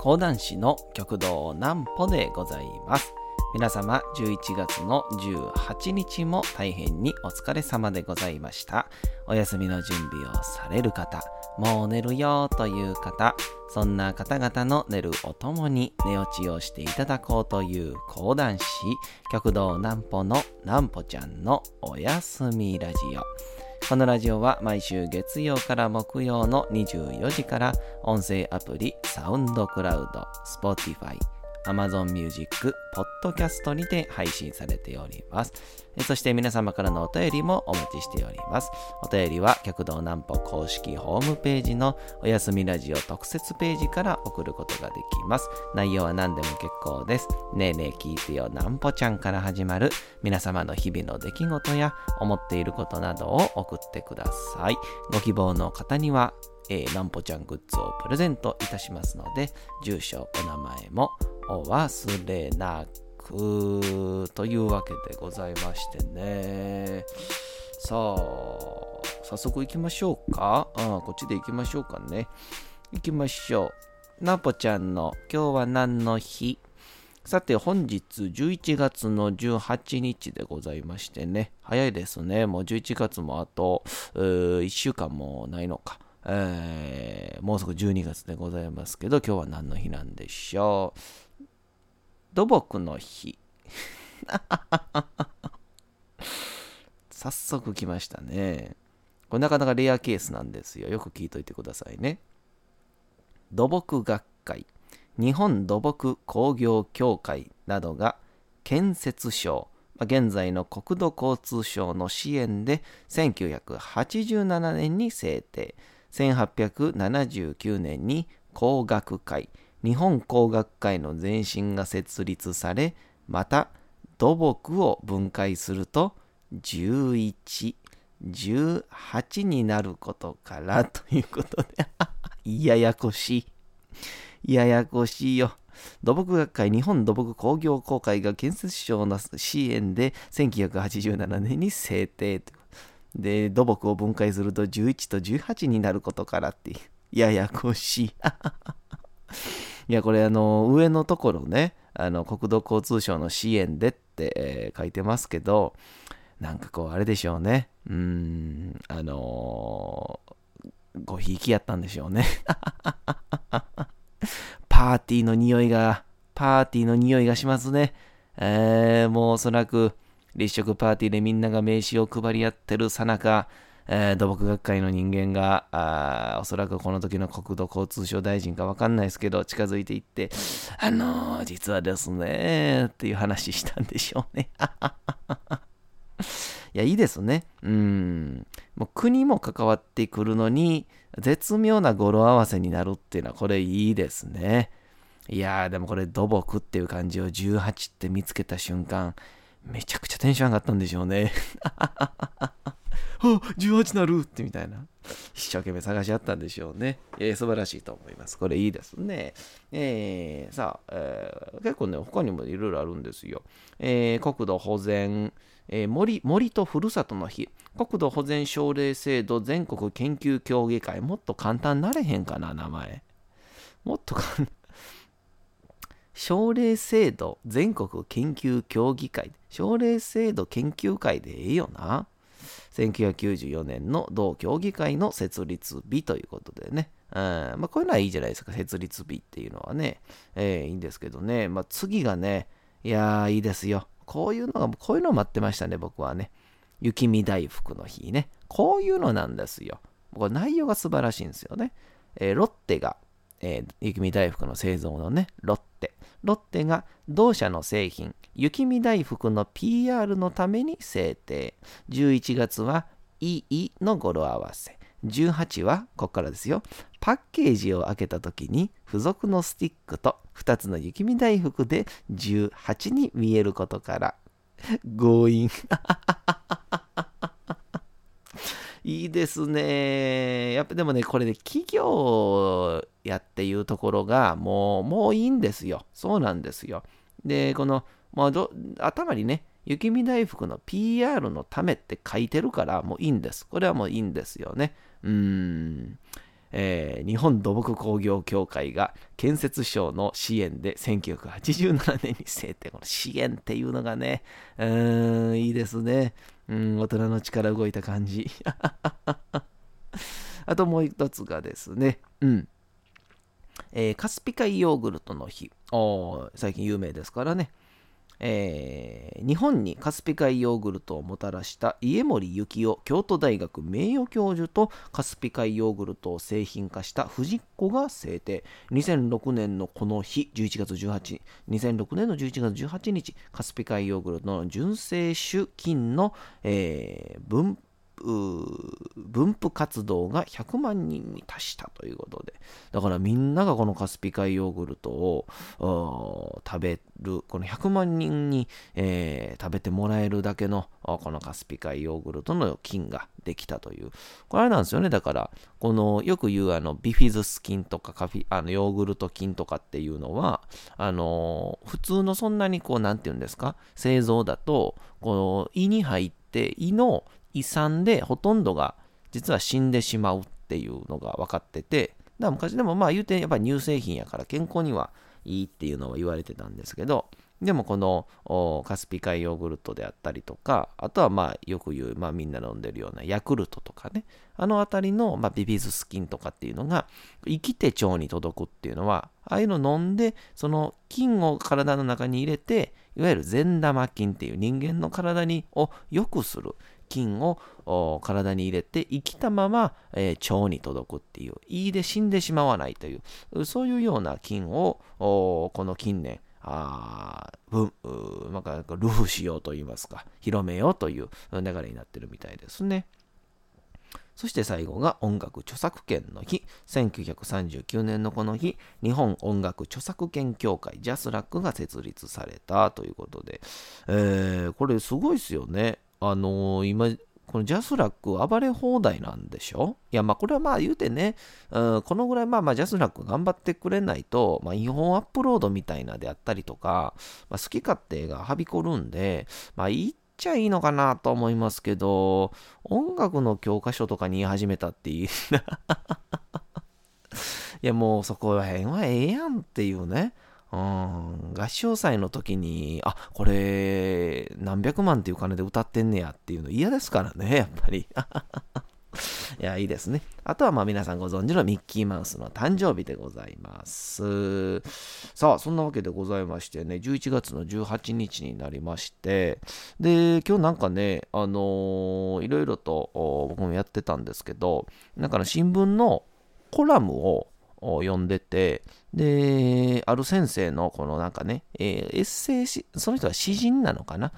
講談師の旭堂南歩でございます。皆様11月の18日も大変にお疲れ様でございました。お休みの準備をされる方、もう寝るよという方、そんな方々の寝るおともに寝落ちをしていただこうという講談師旭堂南歩の南歩ちゃんのおやすみラジオ。このラジオは毎週月曜から木曜の24時から音声アプリサウンドクラウド、Spotify、Amazon Music、Podcast にて配信されております。そして皆様からのお便りもお待ちしております。お便りは旭堂南歩公式ホームページのおやすみラジオ特設ページから送ることができます。内容は何でも結構です。ねえねえ聞いてよ南歩ちゃんから始まる皆様の日々の出来事や思っていることなどを送ってください。ご希望の方には、南歩ちゃんグッズをプレゼントいたしますので、住所お名前もお忘れなくというわけでございましてね。さあ早速行きましょうか。こっちで行きましょうかね。行きましょう。南歩ちゃんの今日は何の日。さて本日11月の18日でございましてね。早いですね。もう11月もあと1週間もないのか、もうすぐ12月でございますけど、今日は何の日なんでしょう。土木の日早速来ましたね。これなかなかレアケースなんですよ。よく聞いといてくださいね。土木学会、日本土木工業協会などが建設省、現在の国土交通省の支援で1987年に制定、1879年に工学会、日本工学会の前身が設立され、また土木を分解すると11、18になることからということでややこしい。ややこしいよ。土木学会、日本土木工業協会が建設省の支援で1987年に制定で、土木を分解すると11と18になることからっていう、ややこしいいやこれ上のところね、国土交通省の支援でって、書いてますけど、なんかこうあれでしょうね。ごひいきやったんでしょうねパーティーの匂いがしますね。もうおそらく立食パーティーでみんなが名刺を配り合ってるさなか、土木学会の人間がおそらくこの時の国土交通省大臣か分かんないですけど、近づいていって実はですねっていう話したんでしょうねいやいいですね。もう国も関わってくるのに絶妙な語呂合わせになるっていうのはこれいいですね。いやでもこれ土木っていう漢字を18って見つけた瞬間、めちゃくちゃテンション上がったんでしょうね18なるってみたいな、一生懸命探し合ったんでしょうね。素晴らしいと思います。これいいですね。さあ、結構ね他にもいろいろあるんですよ。国土保全、森とふるさとの日、国土保全奨励制度全国研究協議会。もっと簡単なれへんかな、名前もっと簡単。奨励制度全国研究協議会、奨励制度研究会でいいよな。1994年の同協議会の設立日ということでね。こういうのはいいじゃないですか。設立日っていうのはね、いいんですけどね。次がね、いやいいですよ。こういうのを待ってましたね、僕はね。雪見大福の日ね。こういうのなんですよ。これ内容が素晴らしいんですよね。ロッテが、雪見大福の製造のね、ロッテが同社の製品雪見大福の PR のために制定。11月は「いい」の語呂合わせ、18はここからですよ。パッケージを開けた時に付属のスティックと2つの雪見大福で18に見えることから強引いいですね。やっぱでもね、これで企業やっていうところがもういいんですよ。そうなんですよ。で、この、頭にね、雪見大福の PR のためって書いてるから、もういいんです。これはもういいんですよね。日本土木工業協会が建設省の支援で1987年に制定。この支援っていうのがね、いいですね。大人の力動いた感じ。あともう一つがですね、カスピ海ヨーグルトの日。最近有名ですからね。日本にカスピ海ヨーグルトをもたらした家森幸雄京都大学名誉教授とカスピ海ヨーグルトを製品化したフジッコが制定。2006年のこの日2006年の11月18日、カスピ海ヨーグルトの純正種菌の、分布活動が100万人に達したということで、だからみんながこのカスピ海ヨーグルトを食べる、この100万人に、食べてもらえるだけのこのカスピ海ヨーグルトの菌ができたという、これあれなんですよね。だからこのよく言うビフィズス菌とかヨーグルト菌とかっていうのは普通のそんなにこうなんていうんですか、製造だとこの胃に入って胃の胃酸でほとんどが実は死んでしまうっていうのが分かってて、だから昔でもまあ言うてやっぱり乳製品やから健康にはいいっていうのは言われてたんですけど、でもこのカスピ海ヨーグルトであったりとか、あとはまあよく言う、まあ、みんな飲んでるようなヤクルトとかね、あのあたりの、まあ、ビフィズス菌とかっていうのが生きて腸に届くっていうのは、ああいうの飲んでその菌を体の中に入れて、いわゆる善玉菌っていう人間の体を良くする菌を体に入れて生きたまま、腸に届くっていう、胃で死んでしまわないという、そういうような菌をこの近年ルフしようといいますか、広めようという流れになってるみたいですね。そして最後が音楽著作権の日。1939年のこの日、日本音楽著作権協会ジャスラックが設立されたということで、これすごいですよね。今このジャスラック暴れ放題なんでしょ。いやまあこれはまあ言うてね、このぐらいまあジャスラック頑張ってくれないと、違法アップロードみたいなであったりとか、好き勝手がはびこるんで、言っちゃいいのかなと思いますけど、音楽の教科書とかに言い始めたっていいいやもうそこら辺はええやんっていうね。合唱祭の時にこれ何百万っていう金で歌ってんねやっていうの嫌ですからね、やっぱりいやいいですね。あとはまあ皆さんご存知のミッキーマウスの誕生日でございます。さあそんなわけでございましてね、11月の18日になりまして、で今日なんかねいろいろと僕もやってたんですけど、なんかの新聞のコラムを読んでて、である先生のこのなんかね、エッセイし、その人は詩人なのかな、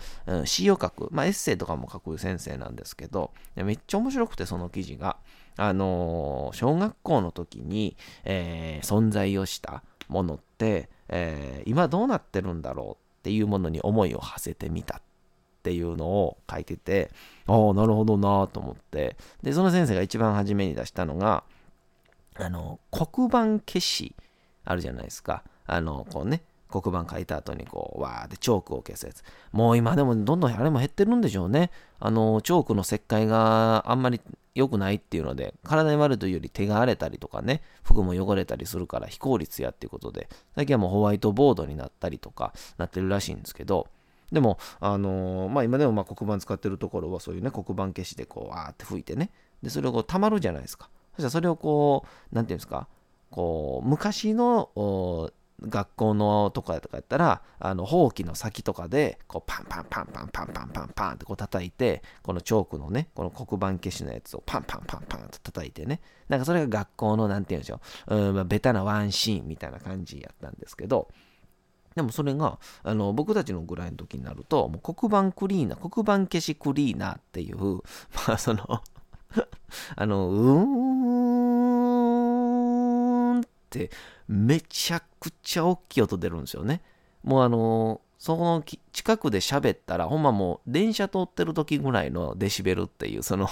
詩を書く、エッセイとかも書く先生なんですけど、めっちゃ面白くて、その記事が小学校の時に、存在をしたものって、今どうなってるんだろうっていうものに思いを馳せてみたっていうのを書いてて、なるほどなと思って、でその先生が一番初めに出したのが黒板消しあるじゃないですか。こうね、黒板書いた後にこうわーってチョークを消すやつ、もう今でもどんどんあれも減ってるんでしょうね。チョークの石灰があんまり良くないっていうので、体に悪いというより手が荒れたりとかね、服も汚れたりするから非効率やっていうことで、最近はもうホワイトボードになったりとかなってるらしいんですけど、でも今でも黒板使ってるところはそういうね、黒板消しでこうわーって拭いてね、でそれをこう溜まるじゃないですか。そしたらそれをこう、なんていうんですか、こう昔の学校のとかやったら、ほうきの先とかでこうパンパンパンパンパンパンパンパンってこう叩いて、このチョークのね、この黒板消しのやつをパンパンパンパンと叩いてね、なんかそれが学校のなんていうんでしょう、ベタなワンシーンみたいな感じやったんですけど、でもそれが僕たちのぐらいの時になると、もう黒板消しクリーナーっていう、そのうーんってめちゃくちゃ大きい音出るんですよね。もうその近くで喋ったら、ほんまもう電車通ってる時ぐらいのデシベルっていう、その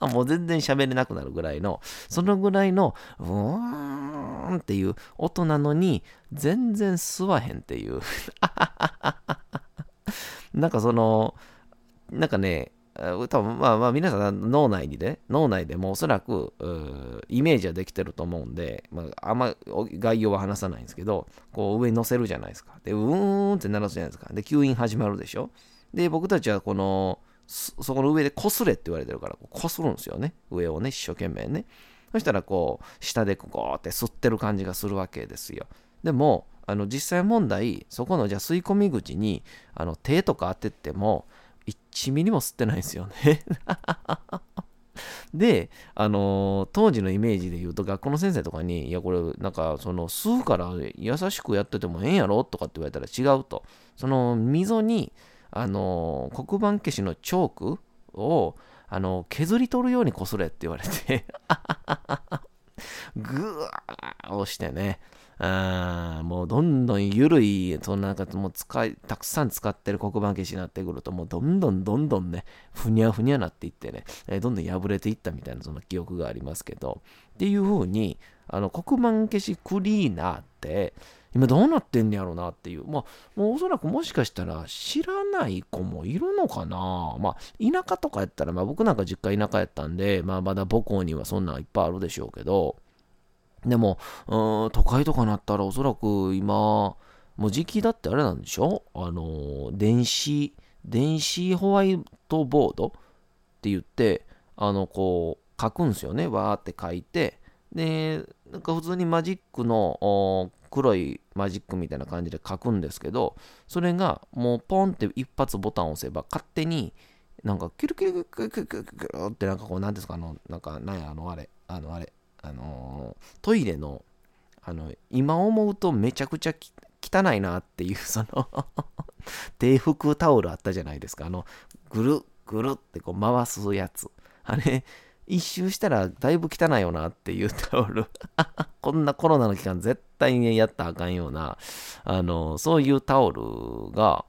もう全然喋れなくなるぐらいの、そのぐらいのうーんっていう音なのに全然吸わへんっていうなんかね、多分まあまあ皆さん脳内でもおそらくイメージはできてると思うんで、まあ、あんま概要は話さないんですけど、こう上に乗せるじゃないですか。で、うーんって鳴らすじゃないですか。で、吸引始まるでしょ。で、僕たちはこのそこの上で擦れって言われてるから擦るんですよね。上をね、一生懸命ね。そしたらこう下でこうって吸ってる感じがするわけですよ。でも実際問題、そこのじゃあ吸い込み口に手とか当てても1ミリも吸ってないんですよねで、当時のイメージで言うと、学校の先生とかに、いやこれなんかその吸うから優しくやっててもええんやろとかって言われたら違うと。その溝に黒板消しのチョークを削り取るようにこすれって言われてグー押してね、もうどんどん緩い、そのなんかもうたくさん使ってる黒板消しになってくると、もうどんどんね、ふにゃふにゃなっていってね、どんどん破れていったみたいな、その記憶がありますけど、っていう風に黒板消しクリーナーって今どうなってんねやろうなっていう、まあもうおそらくもしかしたら知らない子もいるのかな。まあ田舎とかやったら、まあ僕なんか実家田舎やったんで、まあまだ母校にはそんなんいっぱいあるでしょうけど、でも都会とかなったらおそらく今もう時期だってあれなんでしょ、電子ホワイトボードって言って、こう書くんですよね。わーって書いて、でなんか普通にマジックの黒いマジックみたいな感じで書くんですけど、それがもうポンって一発ボタンを押せば勝手になんかキュルキュルキュルキュルキュルキュルキュルってなんかこうなんですか、なんかなんやあれトイレの今思うとめちゃくちゃ汚いなっていうその低服タオルあったじゃないですか。ぐるぐるってこう回すやつ、あれ一周したらだいぶ汚いよなっていうタオルこんなコロナの期間絶対にやったらあかんようなそういうタオルが、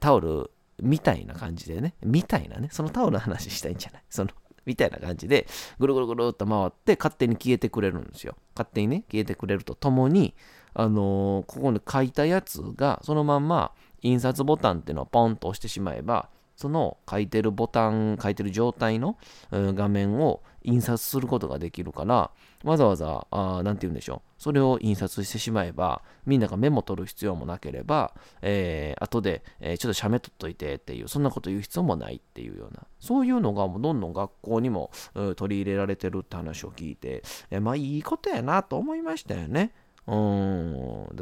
タオルみたいな感じでね、みたいなね、そのタオルの話したいんじゃない、そのみたいな感じでぐるぐるぐるっと回って勝手に消えてくれるんですよ。勝手にね消えてくれるとともに、ここに書いたやつがそのまんま印刷ボタンっていうのをポンと押してしまえば、その書いてる状態の画面を印刷することができるから、わざわざなんて言うんでしょう、それを印刷してしまえばみんながメモ取る必要もなければ、後で、ちょっと写メ取っといてっていう、そんなこと言う必要もないっていうような、そういうのがもうどんどん学校にも取り入れられてるって話を聞いて、まあいいことやなと思いましたよね。だ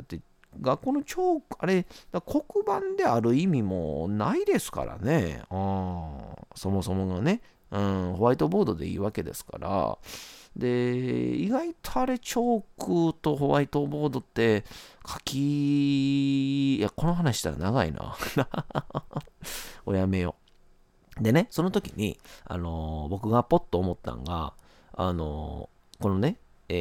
って学校のチョーク、あれだ黒板である意味もないですからね。そもそもがね、ホワイトボードでいいわけですから。で、意外とあれチョークとホワイトボードっていやこの話したら長いなおやめよう。でね、その時に僕がポッと思ったんが、このね、チ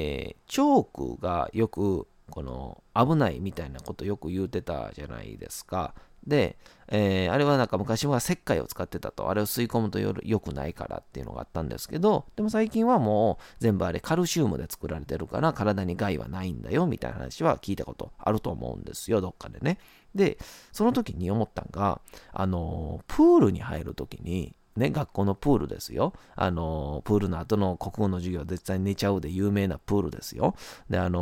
ョークがよくこの危ないみたいなことよく言うてたじゃないですか。で、あれはなんか昔は石灰を使ってたと、あれを吸い込むと良くないからっていうのがあったんですけど、でも最近はもう全部あれカルシウムで作られてるから体に害はないんだよみたいな話は聞いたことあると思うんですよ、どっかでね。で、その時に思ったんが、プールに入る時にね、学校のプールですよ。プールの後の国語の授業絶対寝ちゃうで有名なプールですよ。で、なん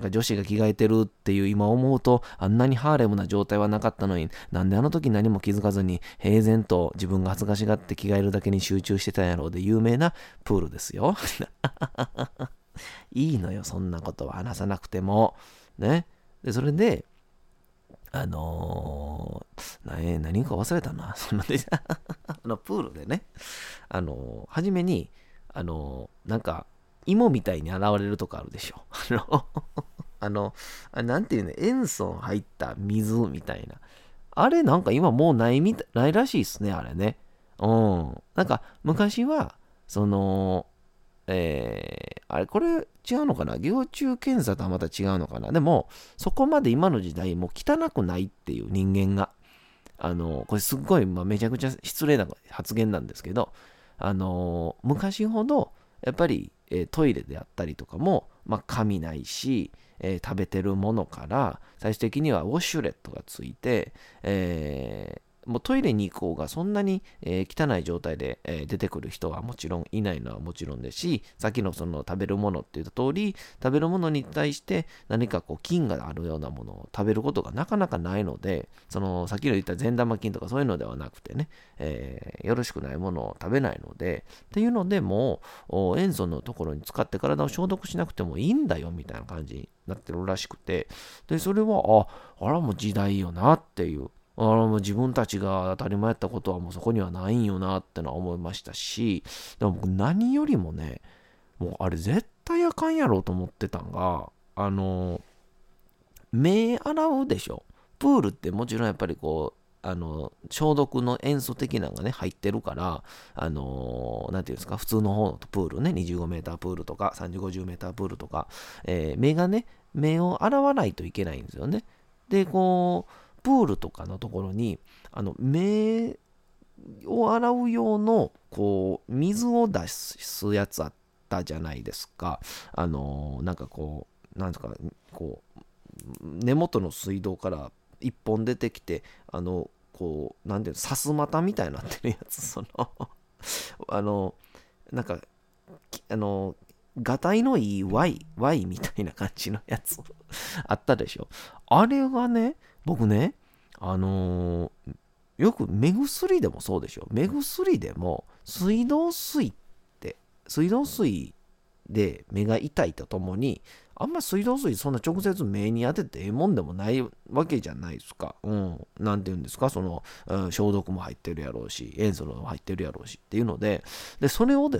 か女子が着替えてるっていう、今思うとあんなにハーレムな状態はなかったのに、なんであの時何も気づかずに平然と自分が恥ずかしがって着替えるだけに集中してたんやろうで有名なプールですよいいのよ、そんなことは話さなくてもね。で、それで何か忘れたなプールでね、初めになんか芋みたいに現れるとかあるでしょなんていうの、塩素入った水みたいな、あれなんか今もうないらしいですね、あれね。なんか昔はそのあれこれ違うのかな、蟯虫検査とはまた違うのかな。でもそこまで今の時代もう汚くないっていう、人間がこれすっごい、まあ、めちゃくちゃ失礼な発言なんですけど、昔ほどやっぱり、トイレであったりとかも、まあ、紙ないし、食べてるものから最終的にはウォシュレットがついて、もうトイレに行こうがそんなに、汚い状態で、出てくる人はもちろんいないのはもちろんですし、さっきのその食べるものって言った通り、食べるものに対して何かこう菌があるようなものを食べることがなかなかないので、そのさっきの言った善玉菌とかそういうのではなくてね、よろしくないものを食べないのでっていうので、もう塩素のところに使って体を消毒しなくてもいいんだよみたいな感じになってるらしくて、でそれはあらもう時代よなっていう、もう自分たちが当たり前やったことはもうそこにはないんよなってのは思いましたし、でも僕何よりもね、もうあれ絶対あかんやろうと思ってたんが、目洗うでしょ。プールってもちろんやっぱりこう消毒の塩素的なのがね入ってるから、なんていうんですか、普通の方のプールね、25メータープールとか30、50メータープールとか、目を洗わないといけないんですよね。でこうプールとかのところに目を洗う用のこう水を出すやつあったじゃないですか。なんかこうなんとかこう根元の水道から一本出てきて、こうなんていうの、さすまたみたいになってるやつ、そのなんかがたいのいい Y みたいな感じのやつあったでしょ。あれがね、僕ね、よく目薬でもそうでしょ。目薬でも水道水で目が痛いとともに、あんま水道水そんな直接目に当ててええもんでもないわけじゃないですか。なんていうんですか、その、消毒も入ってるやろうし、塩素も入ってるやろうしっていうので、それを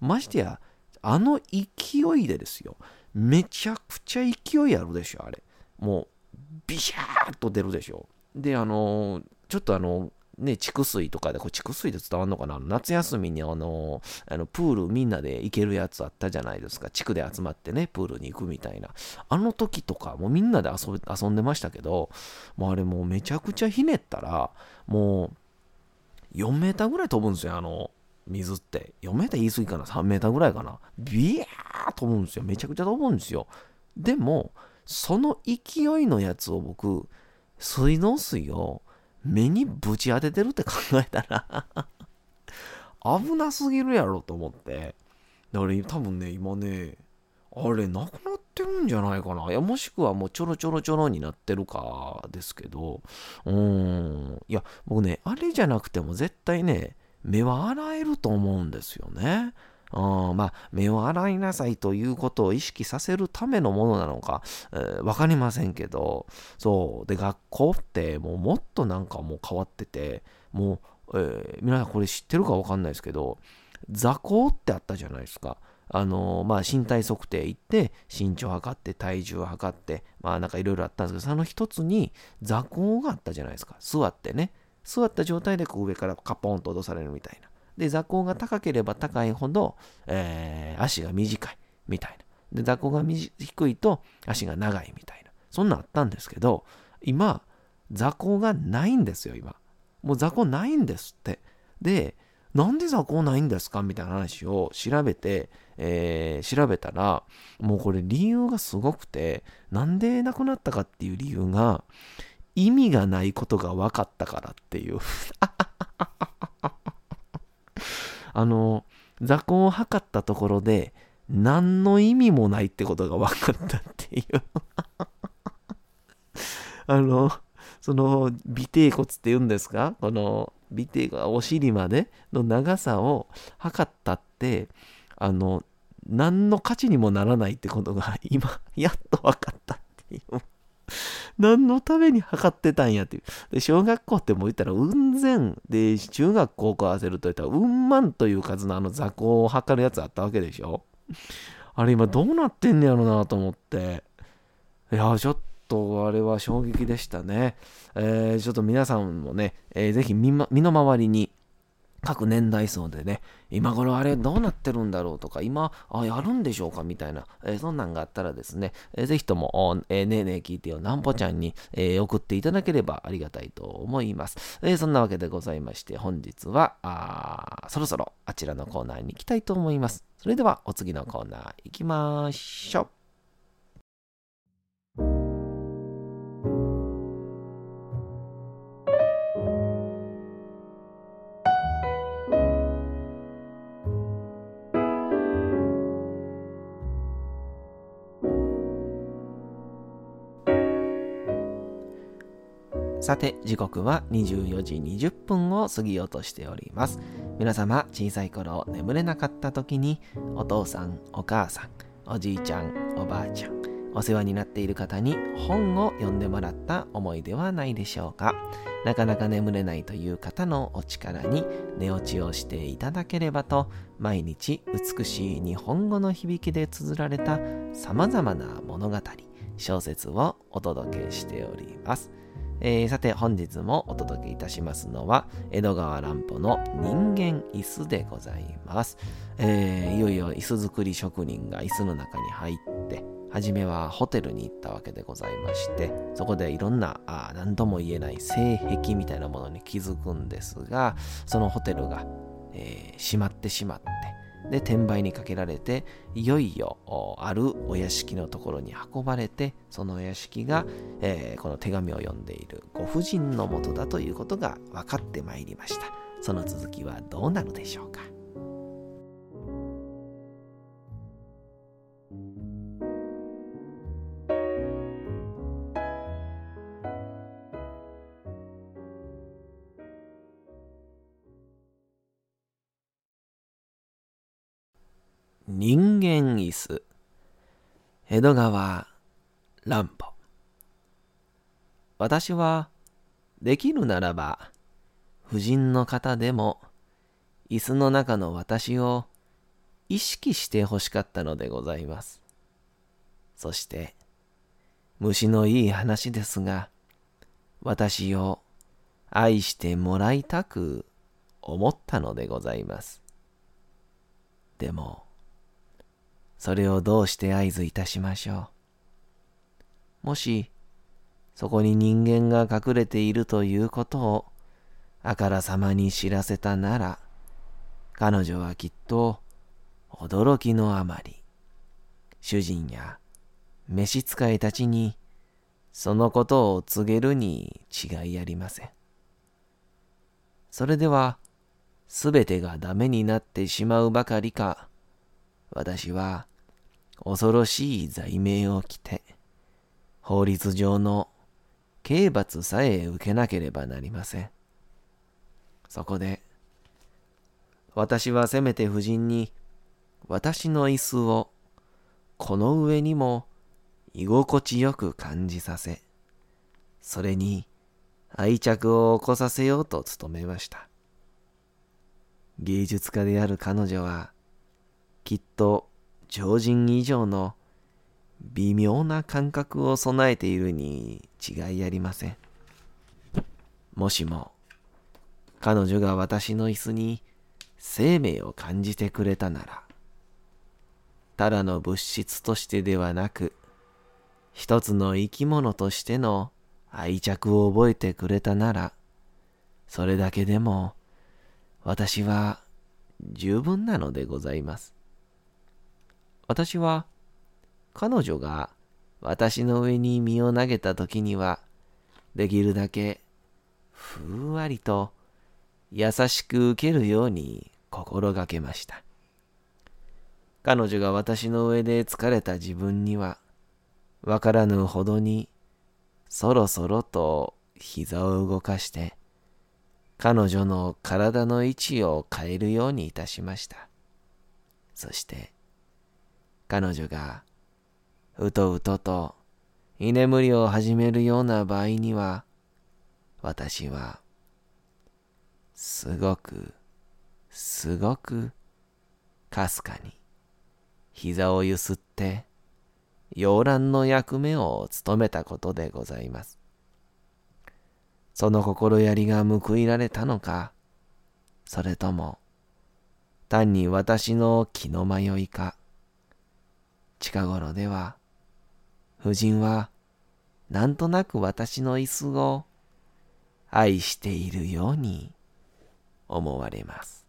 ましてや勢いでですよ、めちゃくちゃ勢いあるでしょ。あれもうビシャーっと出るでしょ。でちょっとね、蓄水とかで、これ蓄水で伝わるのかな、夏休みにプールみんなで行けるやつあったじゃないですか。地区で集まってね、プールに行くみたいな。あの時とかもうみんなで遊んでましたけど、もうあれもうめちゃくちゃひねったらもう4メーターぐらい飛ぶんですよ。水って4メーター言い過ぎかな、3メーターぐらいかな、ビヤー飛ぶんですよ。めちゃくちゃ飛ぶんですよ。でもその勢いのやつを僕、水道水を目にぶち当ててるって考えたら危なすぎるやろと思って、だから多分ね、今ね、あれなくなってるんじゃないかな。いや、もしくはもうちょろちょろちょろになってるかですけど、いや僕ね、あれじゃなくても絶対ね、目は洗えると思うんですよね。まあ目を洗いなさいということを意識させるためのものなのか、わかりませんけど、そうで、学校ってもっとなんかもう変わってて、もう、皆さんこれ知ってるかわかんないですけど、座高ってあったじゃないですか。身体測定行って身長測って体重測って、まあなんかいろいろあったんですけど、その一つに座高があったじゃないですか。座った状態でこう上からカポンと落とされるみたいな。で座高が高ければ高いほど、足が短いみたいな。で座高が低いと足が長いみたいな。そんなんあったんですけど、今座高がないんですよ。今もう座高ないんですって。でなんで座高ないんですかみたいな話を調べたら、もうこれ理由がすごくて、なんでなくなったかっていう理由が、意味がないことが分かったからっていう座高を測ったところで何の意味もないってことが分かったっていうその尾てい骨っていうんですか、この尾てい骨、お尻までの長さを測ったって、何の価値にもならないってことが今やっと分かったっていう何のために測ってたんやっていう。で小学校ってもう言ったらうん千で、中学高校合わせると言ったらうん万という数の座高を測るやつあったわけでしょ。あれ今どうなってんねやろなと思って、いやちょっとあれは衝撃でしたね。ちょっと皆さんもね、ぜひ身の回りに各年代層でね、今頃あれどうなってるんだろうとか、今やるんでしょうかみたいな、そんなんがあったらですね、ぜひとも、ねえねえ聞いてよなんぽちゃんに、送っていただければありがたいと思います。そんなわけでございまして、本日はそろそろあちらのコーナーに行きたいと思います。それではお次のコーナー行きましょう。さて時刻は24時20分を過ぎようとしております。皆様、小さい頃眠れなかった時にお父さん、お母さん、おじいちゃん、おばあちゃん、お世話になっている方に本を読んでもらった思い出はないでしょうか。なかなか眠れないという方のお力に寝落ちをしていただければと、毎日美しい日本語の響きで綴られたさまざまな物語、小説をお届けしております。さて本日もお届けいたしますのは江戸川乱歩の人間椅子でございます。いよいよ椅子作り職人が椅子の中に入って、初めはホテルに行ったわけでございまして、そこでいろんな何とも言えない性癖みたいなものに気づくんですが、そのホテルが、閉まってしまって、で転売にかけられて、いよいよあるお屋敷のところに運ばれて、そのお屋敷が、この手紙を読んでいるご婦人の元だということが分かってまいりました。その続きはどうなるでしょうか。人間椅子、江戸川乱歩。私はできるならば婦人の方でも椅子の中の私を意識してほしかったのでございます。そして虫のいい話ですが、私を愛してもらいたく思ったのでございます。でもそれをどうして合図いたしましょう。もしそこに人間が隠れているということをあからさまに知らせたなら、彼女はきっと驚きのあまり、主人や召使いたちにそのことを告げるに違いありません。それではすべてがダメになってしまうばかりか、私は恐ろしい罪名を着て、法律上の刑罰さえ受けなければなりません。そこで、私はせめて夫人に、私の椅子をこの上にも居心地よく感じさせ、それに愛着を起こさせようと努めました。芸術家である彼女は、きっと常人以上の微妙な感覚を備えているに違いありません。もしも彼女が私の椅子に生命を感じてくれたなら、ただの物質としてではなく、一つの生き物としての愛着を覚えてくれたなら、それだけでも私は十分なのでございます。私は彼女が私の上に身を投げた時には、できるだけふんわりと優しく受けるように心がけました。彼女が私の上で疲れた自分には、わからぬほどにそろそろと膝を動かして、彼女の体の位置を変えるようにいたしました。そして、彼女がうとうとと居眠りを始めるような場合には、私はすごくかすかに膝をゆすって搖籃の役目を務めたことでございます。その心やりが報いられたのか、それとも単に私の気の迷いか、近頃では、夫人はなんとなく私の椅子を愛しているように思われます。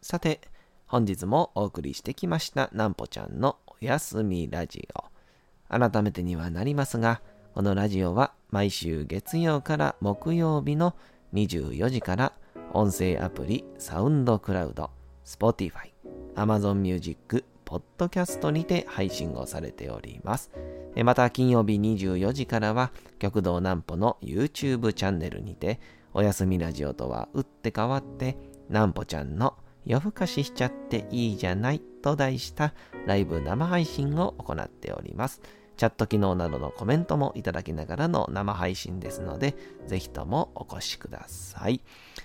さて、本日もお送りしてきましたなんぽちゃんのおやすみラジオ。改めてにはなりますが、このラジオは毎週月曜から木曜日の24時から音声アプリサウンドクラウド、Spotify、Amazon Music、ポッドキャストにて配信をされております。また金曜日24時からは極道南歩の YouTube チャンネルにておやすみラジオとは打って変わって南歩ちゃんの夜更かししちゃっていいじゃないと題したライブ生配信を行っております。チャット機能などのコメントもいただきながらの生配信ですので、ぜひともお越しください。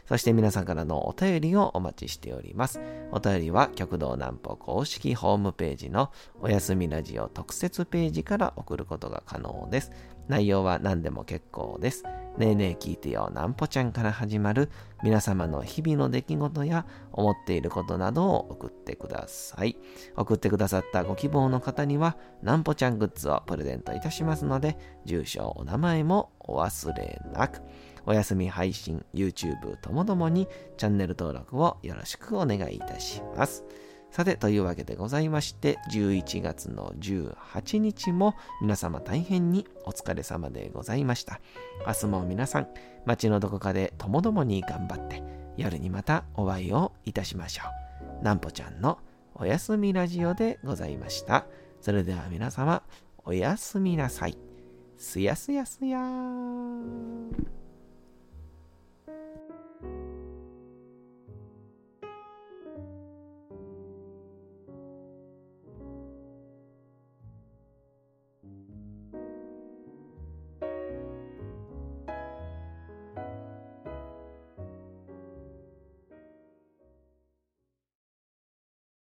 そして皆さんからのお便りをお待ちしております。お便りは極道南歩公式ホームページのおやすみラジオ特設ページから送ることが可能です。内容は何でも結構です。ねえねえ聞いてよ南歩ちゃんから始まる皆様の日々の出来事や思っていることなどを送ってください。送ってくださったご希望の方には南歩ちゃんグッズをプレゼントいたしますので、住所お名前もお忘れなく。お休み配信 YouTube ともどもにチャンネル登録をよろしくお願いいたします。さて、というわけでございまして、11月の18日も皆様大変にお疲れ様でございました。明日も皆さん街のどこかでともどもに頑張って、夜にまたお会いをいたしましょう。南歩ちゃんのおやすみラジオでございました。それでは皆様おやすみなさい。すやすやすやー。